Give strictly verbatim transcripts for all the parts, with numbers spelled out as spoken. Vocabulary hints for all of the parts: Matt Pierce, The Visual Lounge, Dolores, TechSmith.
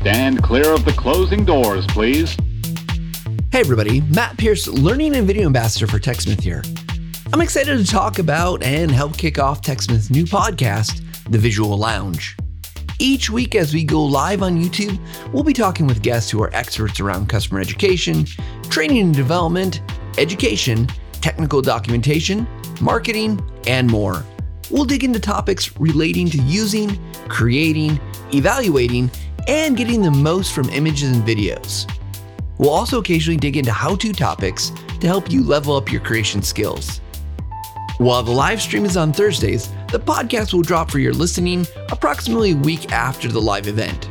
Stand clear of the closing doors, please. Hey everybody, Matt Pierce, Learning and Video Ambassador for TechSmith here. I'm excited to talk about and help kick off TechSmith's new podcast, The Visual Lounge. Each week as we go live on YouTube, we'll be talking with guests who are experts around customer education, training and development, education, technical documentation, marketing, and more. We'll dig into topics relating to using, creating, evaluating, and getting the most from images and videos. We'll also occasionally dig into how-to topics to help you level up your creation skills. While the live stream is on Thursdays, the podcast will drop for your listening approximately a week after the live event.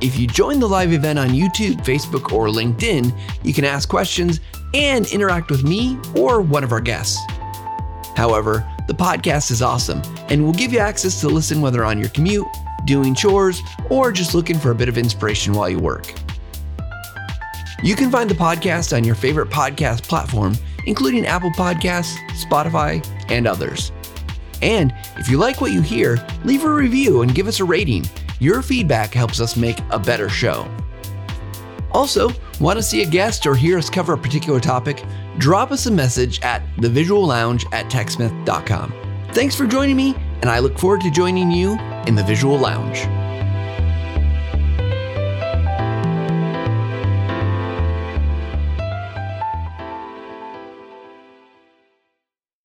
If you join the live event on YouTube, Facebook, or LinkedIn, you can ask questions and interact with me or one of our guests. However, the podcast is awesome and will give you access to listen whether on your commute, doing chores, or just looking for a bit of inspiration while you work. You can find the podcast on your favorite podcast platform, including Apple Podcasts, Spotify, and others. And if you like what you hear, leave a review and give us a rating. Your feedback helps us make a better show. Also, want to see a guest or hear us cover a particular topic? Drop us a message at the visual lounge at tech smith dot com. Thanks for joining me, and I look forward to joining you in the Visual Lounge.